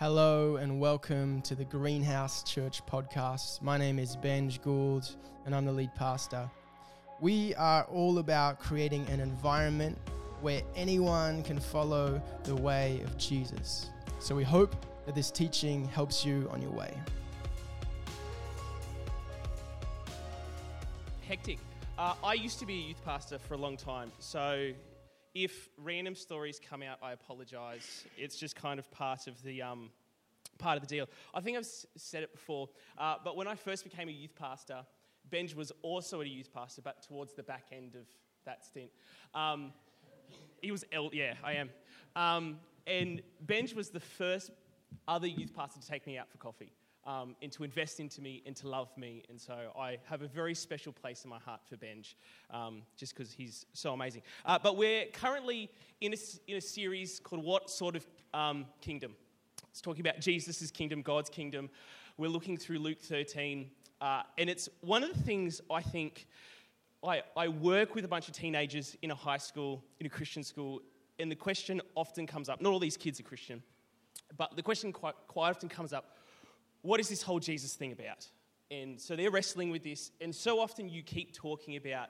Hello and welcome to the Greenhouse Church podcast. My name is Benj Gould and I'm the lead pastor. We are all about creating an environment where anyone can follow the way of Jesus. So we hope that this teaching helps you on your way. Hectic. I used to be a youth pastor for a long time, so if random stories come out, I apologise. It's just kind of part of the deal. I think I've said it before, but when I first became a youth pastor, Benj was also a youth pastor, but towards the back end of that stint. He was I am. And Benj was the first other youth pastor to take me out for coffee and to invest into me and to love me. And so I have a very special place in my heart for Benj, just because he's so amazing. But we're currently in a series called What Sort of Kingdom? It's talking about Jesus' kingdom, God's kingdom. We're looking through Luke 13. And it's one of the things I think, I work with a bunch of teenagers in a high school, in a Christian school, and the question often comes up, not all these kids are Christian, but the question quite often comes up, what is this whole Jesus thing about? And so they're wrestling with this, and so often you keep talking about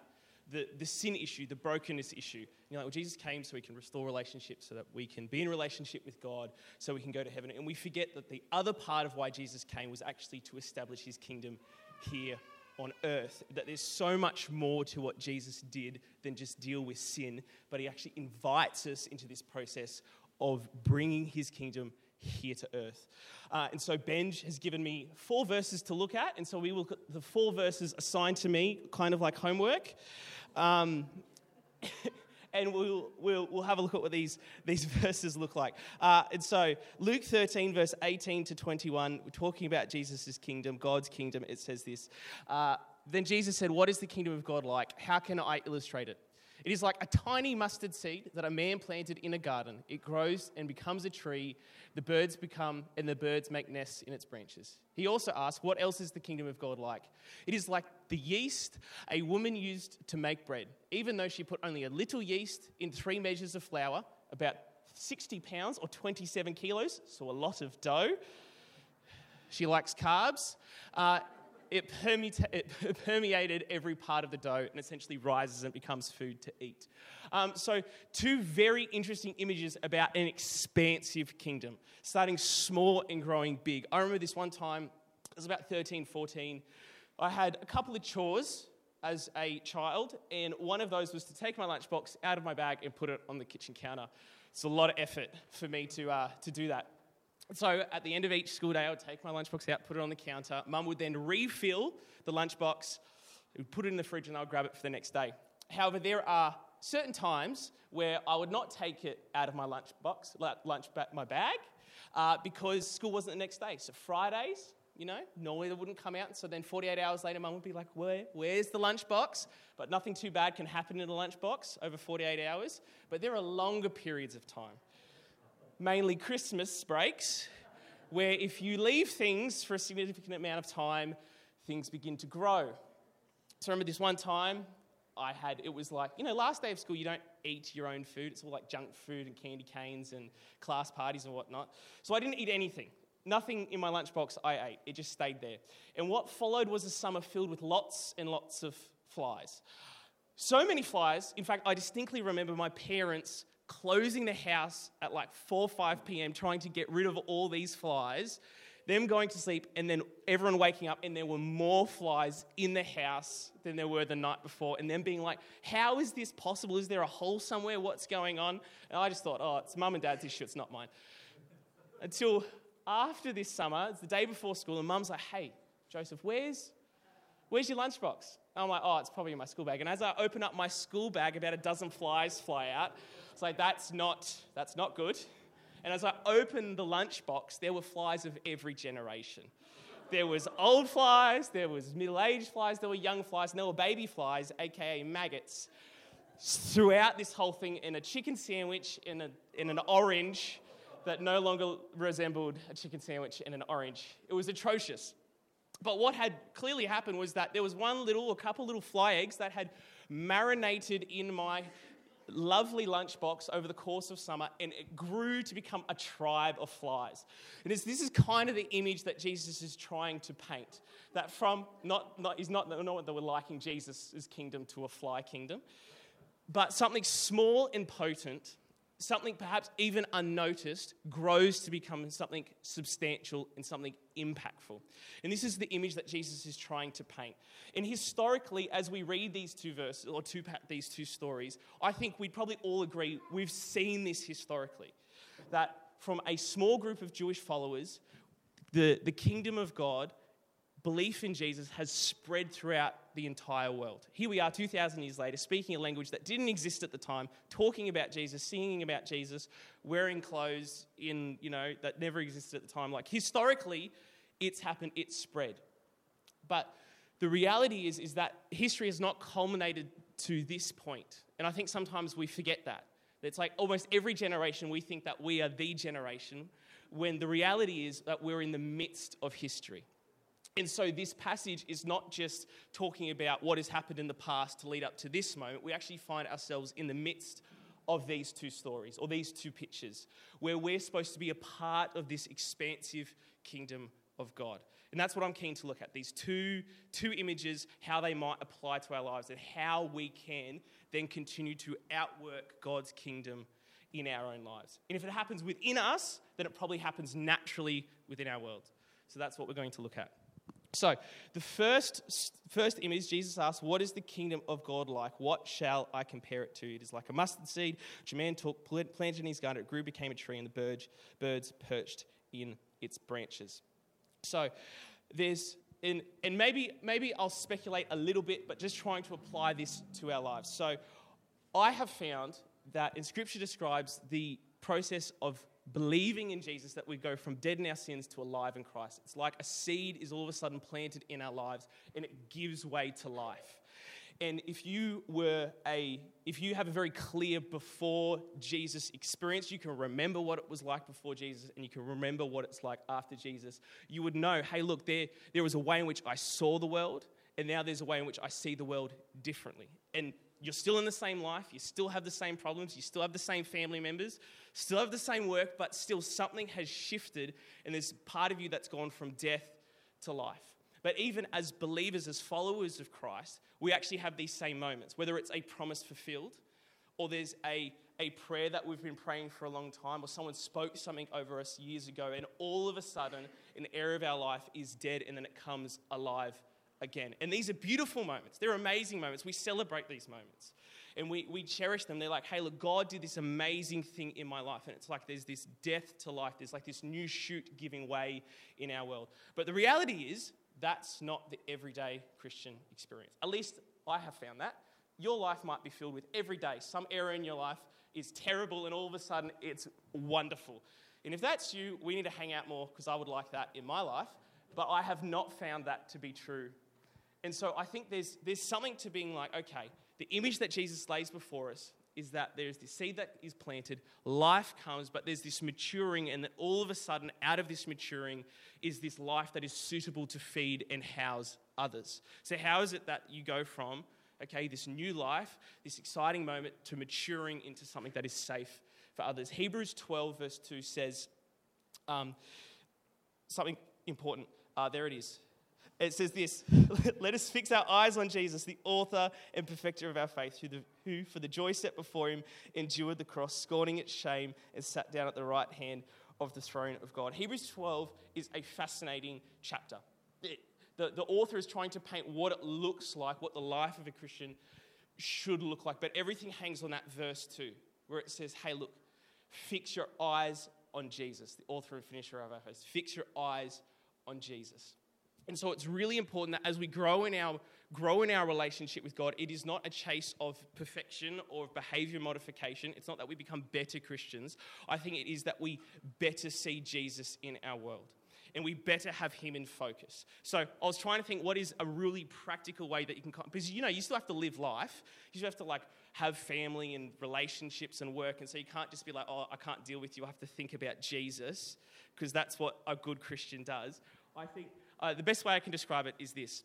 the sin issue, the brokenness issue. And you're like, well, Jesus came so he can restore relationships, so that we can be in relationship with God, so we can go to heaven. And we forget that the other part of why Jesus came was actually to establish his kingdom here on earth, that there's so much more to what Jesus did than just deal with sin, but he actually invites us into this process of bringing his kingdom here to earth. And so Benj has given me 4 verses to look at, and so we will look at the 4 verses assigned to me, kind of like homework, and we'll have a look at what these verses look like. And so Luke 13, verse 18 to 21, we're talking about Jesus' kingdom, God's kingdom. It says this, then Jesus said, "What is the kingdom of God like? How can I illustrate it? It is like a tiny mustard seed that a man planted in a garden. It grows and becomes a tree. The birds make nests in its branches." He also asked, "What else is the kingdom of God like? It is like the yeast a woman used to make bread. Even though she put only a little yeast in 3 measures of flour, about 60 pounds or 27 kilos, so a lot of dough. She likes carbs. It permeated every part of the dough and essentially rises and becomes food to eat." So 2 very interesting images about an expansive kingdom, starting small and growing big. I remember this one time, I was about 13, 14. I had a couple of chores as a child, and one of those was to take my lunchbox out of my bag and put it on the kitchen counter. It's a lot of effort for me to do that. So at the end of each school day, I would take my lunchbox out, put it on the counter. Mum would then refill the lunchbox, put it in the fridge, and I would grab it for the next day. However, there are certain times where I would not take it out of my lunch bag, because school wasn't the next day. So Fridays, normally they wouldn't come out. So then 48 hours later, Mum would be like, where's the lunchbox? But nothing too bad can happen in a lunchbox over 48 hours. But there are longer periods of time, mainly Christmas breaks, where if you leave things for a significant amount of time, things begin to grow. So I remember this one time last day of school, you don't eat your own food. It's all like junk food and candy canes and class parties and whatnot. So I didn't eat anything. Nothing in my lunchbox I ate. It just stayed there. And what followed was a summer filled with lots and lots of flies. So many flies. In fact, I distinctly remember my parents closing the house at like 4 or 5 p.m., trying to get rid of all these flies, them going to sleep, and then everyone waking up, and there were more flies in the house than there were the night before, and them being like, how is this possible? Is there a hole somewhere? What's going on? And I just thought, it's mum and dad's issue, it's not mine. Until after this summer, it's the day before school, and mum's like, hey, Joseph, where's your lunchbox? And I'm like, it's probably in my school bag. And as I open up my school bag, about a dozen flies fly out. It's like, that's not good. And as I opened the lunchbox, there were flies of every generation. There was old flies, there was middle-aged flies, there were young flies, and there were baby flies, aka maggots, throughout this whole thing, in a chicken sandwich, in an orange that no longer resembled a chicken sandwich and an orange. It was atrocious. But what had clearly happened was that there was a couple little fly eggs that had marinated in my lovely lunchbox over the course of summer, and it grew to become a tribe of flies. And this is kind of the image that Jesus is trying to paint, that from not that we're liking Jesus' kingdom to a fly kingdom, but something small and potent, something perhaps even unnoticed, grows to become something substantial and something impactful. And this is the image that Jesus is trying to paint. And historically, as we read these two verses, or these two stories, I think we'd probably all agree we've seen this historically, that from a small group of Jewish followers, the kingdom of God, belief in Jesus, has spread throughout the entire world. Here we are 2,000 years later, speaking a language that didn't exist at the time, talking about Jesus, singing about Jesus, wearing clothes in, that never existed at the time. Like, historically, it's happened, it's spread. But the reality is that history has not culminated to this point. And I think sometimes we forget that. It's like almost every generation we think that we are the generation, when the reality is that we're in the midst of history. And so this passage is not just talking about what has happened in the past to lead up to this moment. We actually find ourselves in the midst of these two stories, or these two pictures, where we're supposed to be a part of this expansive kingdom of God. And that's what I'm keen to look at, these two images, how they might apply to our lives, and how we can then continue to outwork God's kingdom in our own lives. And if it happens within us, then it probably happens naturally within our world. So that's what we're going to look at. So, the first image, Jesus asks, what is the kingdom of God like? What shall I compare it to? It is like a mustard seed, which a man took, planted in his garden, it grew, became a tree, and the birds perched in its branches. So, maybe I'll speculate a little bit, but just trying to apply this to our lives. So, I have found that in Scripture describes the process of believing in Jesus, that we go from dead in our sins to alive in Christ. It's like a seed is all of a sudden planted in our lives, and it gives way to life. And if you have a very clear before Jesus experience, you can remember what it was like before Jesus, and you can remember what it's like after Jesus. You would know, hey, look, there was a way in which I saw the world, and now there's a way in which I see the world differently. And you're still in the same life, you still have the same problems, you still have the same family members, still have the same work, but still something has shifted, and there's part of you that's gone from death to life. But even as believers, as followers of Christ, we actually have these same moments, whether it's a promise fulfilled, or there's a prayer that we've been praying for a long time, or someone spoke something over us years ago, and all of a sudden, an area of our life is dead, and then it comes alive again. And these are beautiful moments. They're amazing moments. We celebrate these moments. And we cherish them. They're like, hey, look, God did this amazing thing in my life. And it's like there's this death to life. There's like this new shoot giving way in our world. But the reality is, that's not the everyday Christian experience. At least I have found that. Your life might be filled with every day. Some area in your life is terrible, and all of a sudden it's wonderful. And if that's you, we need to hang out more, because I would like that in my life. But I have not found that to be true. And so I think there's something to being like, okay, the image that Jesus lays before us is that there's this seed that is planted, life comes, but there's this maturing, and that all of a sudden, out of this maturing, is this life that is suitable to feed and house others. So how is it that you go from, okay, this new life, this exciting moment, to maturing into something that is safe for others? Hebrews 12 verse 2 says something important. There it is. It says this, let us fix our eyes on Jesus, the author and perfecter of our faith, who for the joy set before him endured the cross, scorning its shame, and sat down at the right hand of the throne of God. Hebrews 12 is a fascinating chapter. The author is trying to paint what it looks like, what the life of a Christian should look like. But everything hangs on that verse too, where it says, hey, look, fix your eyes on Jesus, the author and finisher of our faith. Fix your eyes on Jesus. And so it's really important that as we grow in our relationship with God, it is not a chase of perfection or behavior modification. It's not that we become better Christians. I think it is that we better see Jesus in our world, and we better have him in focus. So I was trying to think, what is a really practical way that you can, because you still have to live life. You still have to have family and relationships and work, and so you can't just be like, oh, I can't deal with you. I have to think about Jesus, because that's what a good Christian does. I think the best way I can describe it is this.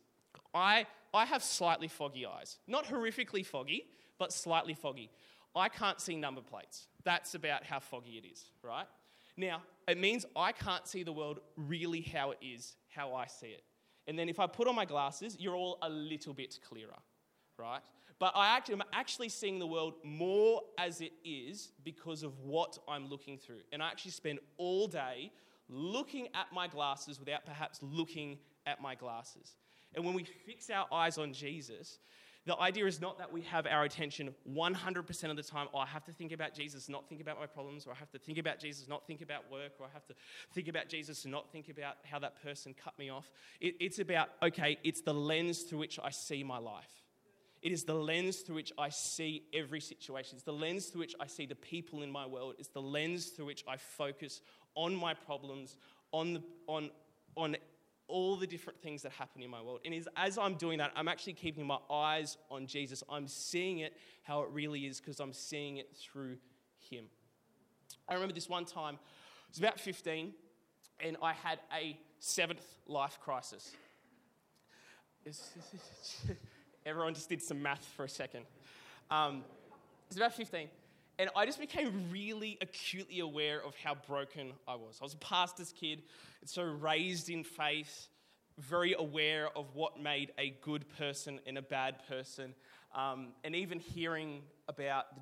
I have slightly foggy eyes. Not horrifically foggy, but slightly foggy. I can't see number plates. That's about how foggy it is, right? Now, it means I can't see the world really how it is, how I see it. And then if I put on my glasses, you're all a little bit clearer, right? But I'm actually seeing the world more as it is because of what I'm looking through. And I actually spend all day looking at my glasses without perhaps looking at my glasses. And when we fix our eyes on Jesus, the idea is not that we have our attention 100% of the time, I have to think about Jesus, not think about my problems, or I have to think about Jesus, not think about work, or I have to think about Jesus and not think about how that person cut me off. It's about, okay, it's the lens through which I see my life. It is the lens through which I see every situation. It's the lens through which I see the people in my world. It's the lens through which I focus on my problems, on all the different things that happen in my world. And as I'm doing that, I'm actually keeping my eyes on Jesus. I'm seeing it how it really is because I'm seeing it through him. I remember this one time, I was about 15, and I had a seventh life crisis. Everyone just did some math for a second. I was about 15, and I just became really acutely aware of how broken I was. I was a pastor's kid, and so raised in faith, very aware of what made a good person and a bad person, and even hearing about the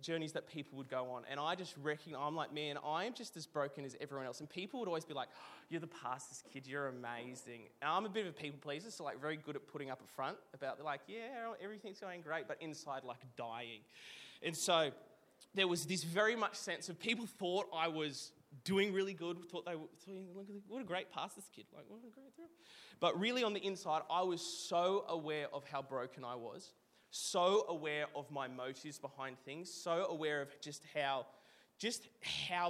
journeys that people would go on. And I just recognized, I'm like, man, I am just as broken as everyone else. And people would always be like, oh, you're the pastor's kid, you're amazing. And I'm a bit of a people pleaser, so like very good at putting up a front about like, yeah, everything's going great, but inside like dying. And so there was this very much sense of people thought I was doing really good, thought they were, what a great pastor's kid, like what a great thing. But really on the inside, I was so aware of how broken I was, so aware of my motives behind things, so aware of just how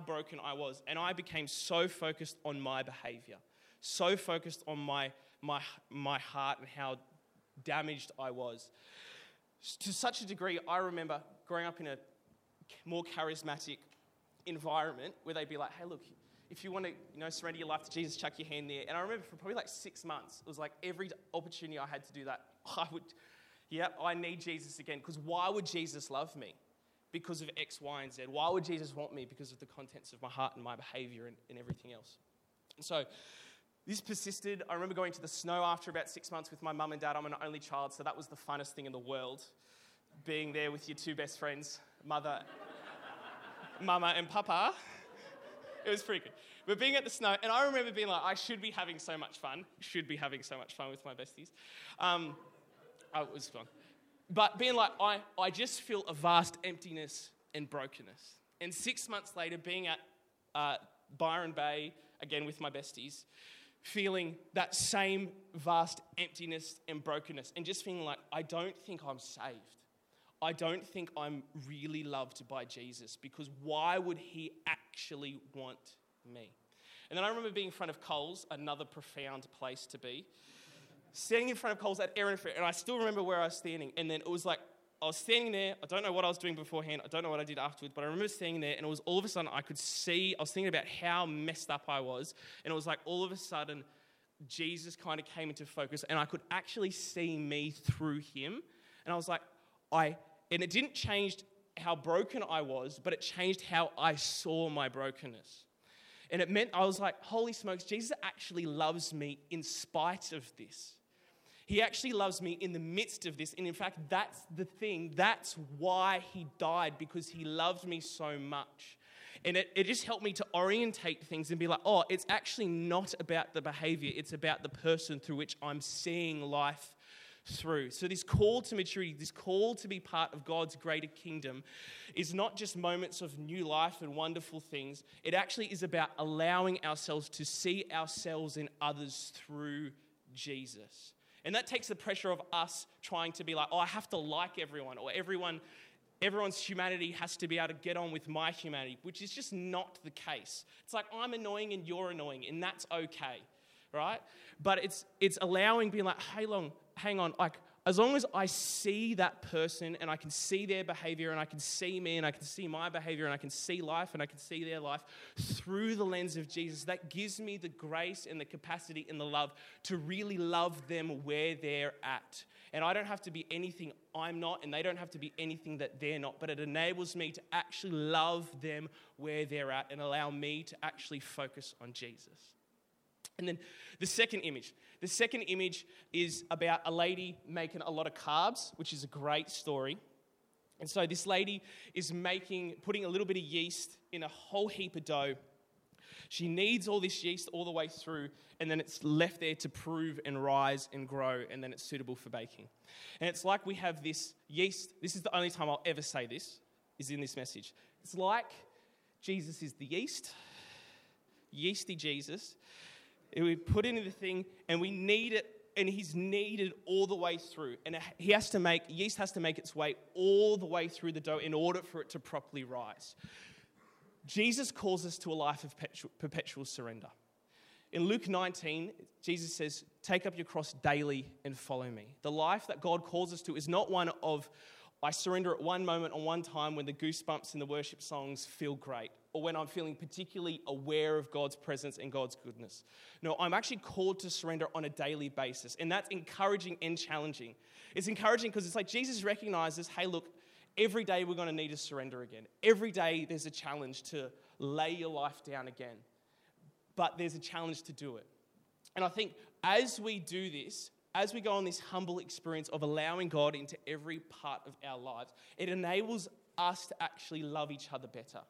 broken I was. And I became so focused on my behavior, so focused on my heart and how damaged I was. To such a degree, I remember growing up in a more charismatic environment where they'd be like, hey, look, if you want to, surrender your life to Jesus, chuck your hand there. And I remember for probably like 6 months, it was like every opportunity I had to do that, I need Jesus again. Because why would Jesus love me? Because of X, Y, and Z. Why would Jesus want me? Because of the contents of my heart and my behavior and everything else. And so this persisted. I remember going to the snow after about 6 months with my mum and dad. I'm an only child, so that was the funnest thing in the world, being there with your two best friends, Mama and Papa. It was pretty good. But being at the snow, and I remember being like, I should be having so much fun with my besties. It was fun. But being like, I just feel a vast emptiness and brokenness. And 6 months later, being at Byron Bay, again with my besties, feeling that same vast emptiness and brokenness and just feeling like, I don't think I'm saved. I don't think I'm really loved by Jesus because why would he actually want me? And then I remember being in front of Coles, another profound place to be, standing in front of Coles at Erinfair, and I still remember where I was standing. And then it was like, I was standing there, I don't know what I was doing beforehand, I don't know what I did afterwards, but I remember standing there and it was all of a sudden I could see, I was thinking about how messed up I was, and it was like all of a sudden Jesus kind of came into focus and I could actually see me through him. And I was like, and it didn't change how broken I was, but it changed how I saw my brokenness. And it meant I was like, holy smokes, Jesus actually loves me in spite of this. He actually loves me in the midst of this. And in fact, that's the thing. That's why he died, because he loved me so much. And it just helped me to orientate things and be like, oh, it's actually not about the behavior. It's about the person through which I'm seeing life through. So this call to maturity, this call to be part of God's greater kingdom is not just moments of new life and wonderful things. It actually is about allowing ourselves to see ourselves in others through Jesus. And that takes the pressure of us trying to be like, oh, I have to like everyone, or everyone's humanity has to be able to get on with my humanity, which is just not the case. It's like, I'm annoying and you're annoying, and that's okay, right? But it's allowing, being like, hang on, like, As long as I see that person and I can see their behavior and I can see me and I can see my behavior and I can see life and I can see their life through the lens of Jesus, that gives me the grace and the capacity and the love to really love them where they're at. And I don't have to be anything I'm not, and they don't have to be anything that they're not, but it enables me to actually love them where they're at and allow me to actually focus on Jesus. And then the second image is about a lady making a lot of carbs, which is a great story. And so this lady is putting a little bit of yeast in a whole heap of dough. She kneads all this yeast all the way through, and then it's left there to prove and rise and grow, and then it's suitable for baking. And it's like we have this yeast. This is the only time I'll ever say this, is in this message. It's like Jesus is the yeast, yeasty Jesus. And we put into the thing, and we knead it, and he's kneaded all the way through. And yeast has to make its way all the way through the dough in order for it to properly rise. Jesus calls us to a life of perpetual surrender. In Luke 19, Jesus says, "Take up your cross daily and follow me." The life that God calls us to is not one of, I surrender at one moment on one time when the goosebumps in the worship songs feel great, or when I'm feeling particularly aware of God's presence and God's goodness. No, I'm actually called to surrender on a daily basis, and that's encouraging and challenging. It's encouraging because it's like Jesus recognizes, hey, look, every day we're going to need to surrender again. Every day there's a challenge to lay your life down again, but there's a challenge to do it. And I think as we do this, as we go on this humble experience of allowing God into every part of our lives, it enables us to actually love each other better.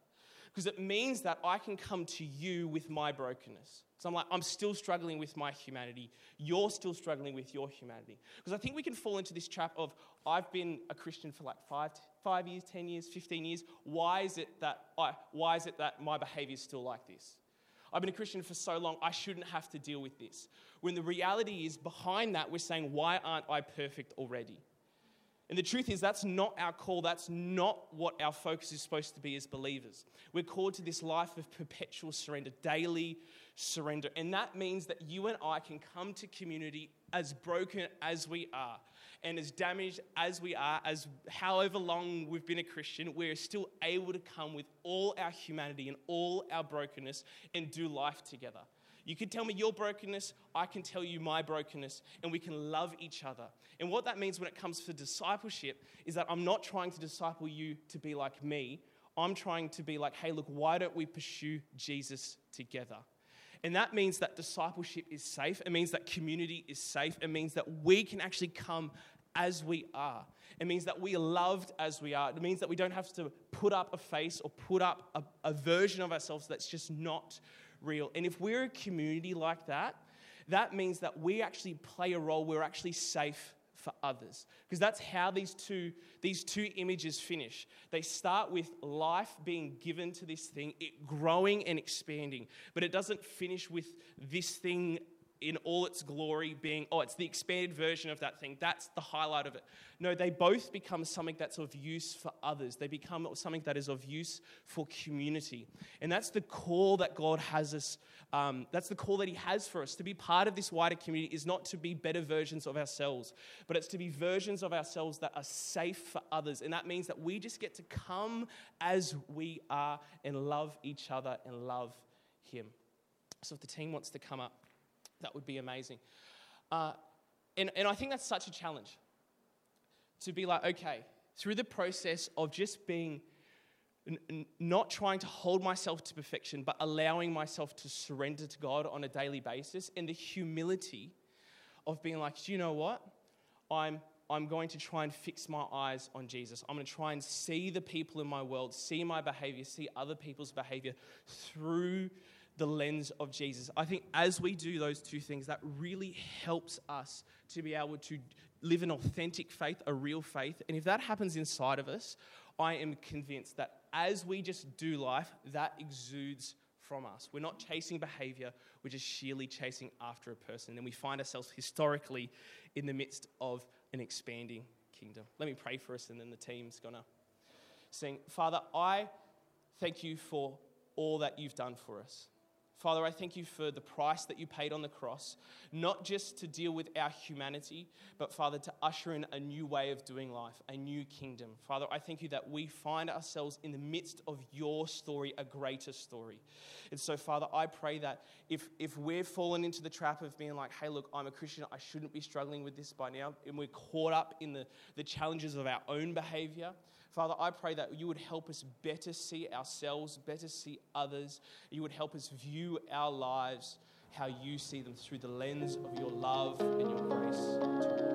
Because it means that I can come to you with my brokenness. So I'm like, I'm still struggling with my humanity. You're still struggling with your humanity. Because I think we can fall into this trap of, I've been a Christian for like 5 years, 10 years, 15 years. Why is it that my behavior is still like this? I've been a Christian for so long, I shouldn't have to deal with this. When the reality is behind that, we're saying, why aren't I perfect already? And the truth is, that's not our call. That's not what our focus is supposed to be as believers. We're called to this life of perpetual surrender, daily surrender. And that means that you and I can come to community as broken as we are and as damaged as we are, as however long we've been a Christian, we're still able to come with all our humanity and all our brokenness and do life together. You can tell me your brokenness, I can tell you my brokenness, and we can love each other. And what that means when it comes to discipleship is that I'm not trying to disciple you to be like me. I'm trying to be like, hey, look, why don't we pursue Jesus together? And that means that discipleship is safe. It means that community is safe. It means that we can actually come as we are. It means that we are loved as we are. It means that we don't have to put up a face or put up a version of ourselves that's just not real. And if we're a community like that, that means that we actually play a role. We're actually safe for others, because that's how these two images finish. They start with life being given to this thing, it growing and expanding, but it doesn't finish with this thing in all its glory being, oh, it's the expanded version of that thing. That's the highlight of it. No, they both become something that's of use for others. They become something that is of use for community. And that's the call that God has us, that's the call that he has for us. To be part of this wider community is not to be better versions of ourselves, but it's to be versions of ourselves that are safe for others. And that means that we just get to come as we are and love each other and love him. So if the team wants to come up, that would be amazing. And I think that's such a challenge, to be like, okay, through the process of just being, not trying to hold myself to perfection, but allowing myself to surrender to God on a daily basis, and the humility of being like, you know what? I'm going to try and fix my eyes on Jesus. I'm going to try and see the people in my world, see my behavior, see other people's behavior through the lens of Jesus. I think as we do those two things, that really helps us to be able to live an authentic faith, a real faith. And if that happens inside of us, I am convinced that as we just do life, that exudes from us. We're not chasing behavior, we're just sheerly chasing after a person. And we find ourselves historically in the midst of an expanding kingdom. Let me pray for us, and then the team's going to sing. Father, I thank you for all that you've done for us. Father, I thank you for the price that you paid on the cross, not just to deal with our humanity, but Father, to usher in a new way of doing life, a new kingdom. Father, I thank you that we find ourselves in the midst of your story, a greater story. And so, Father, I pray that if we're fallen into the trap of being like, hey, look, I'm a Christian, I shouldn't be struggling with this by now, and we're caught up in the challenges of our own behavior, Father, I pray that you would help us better see ourselves, better see others. You would help us view our lives how you see them through the lens of your love and your grace.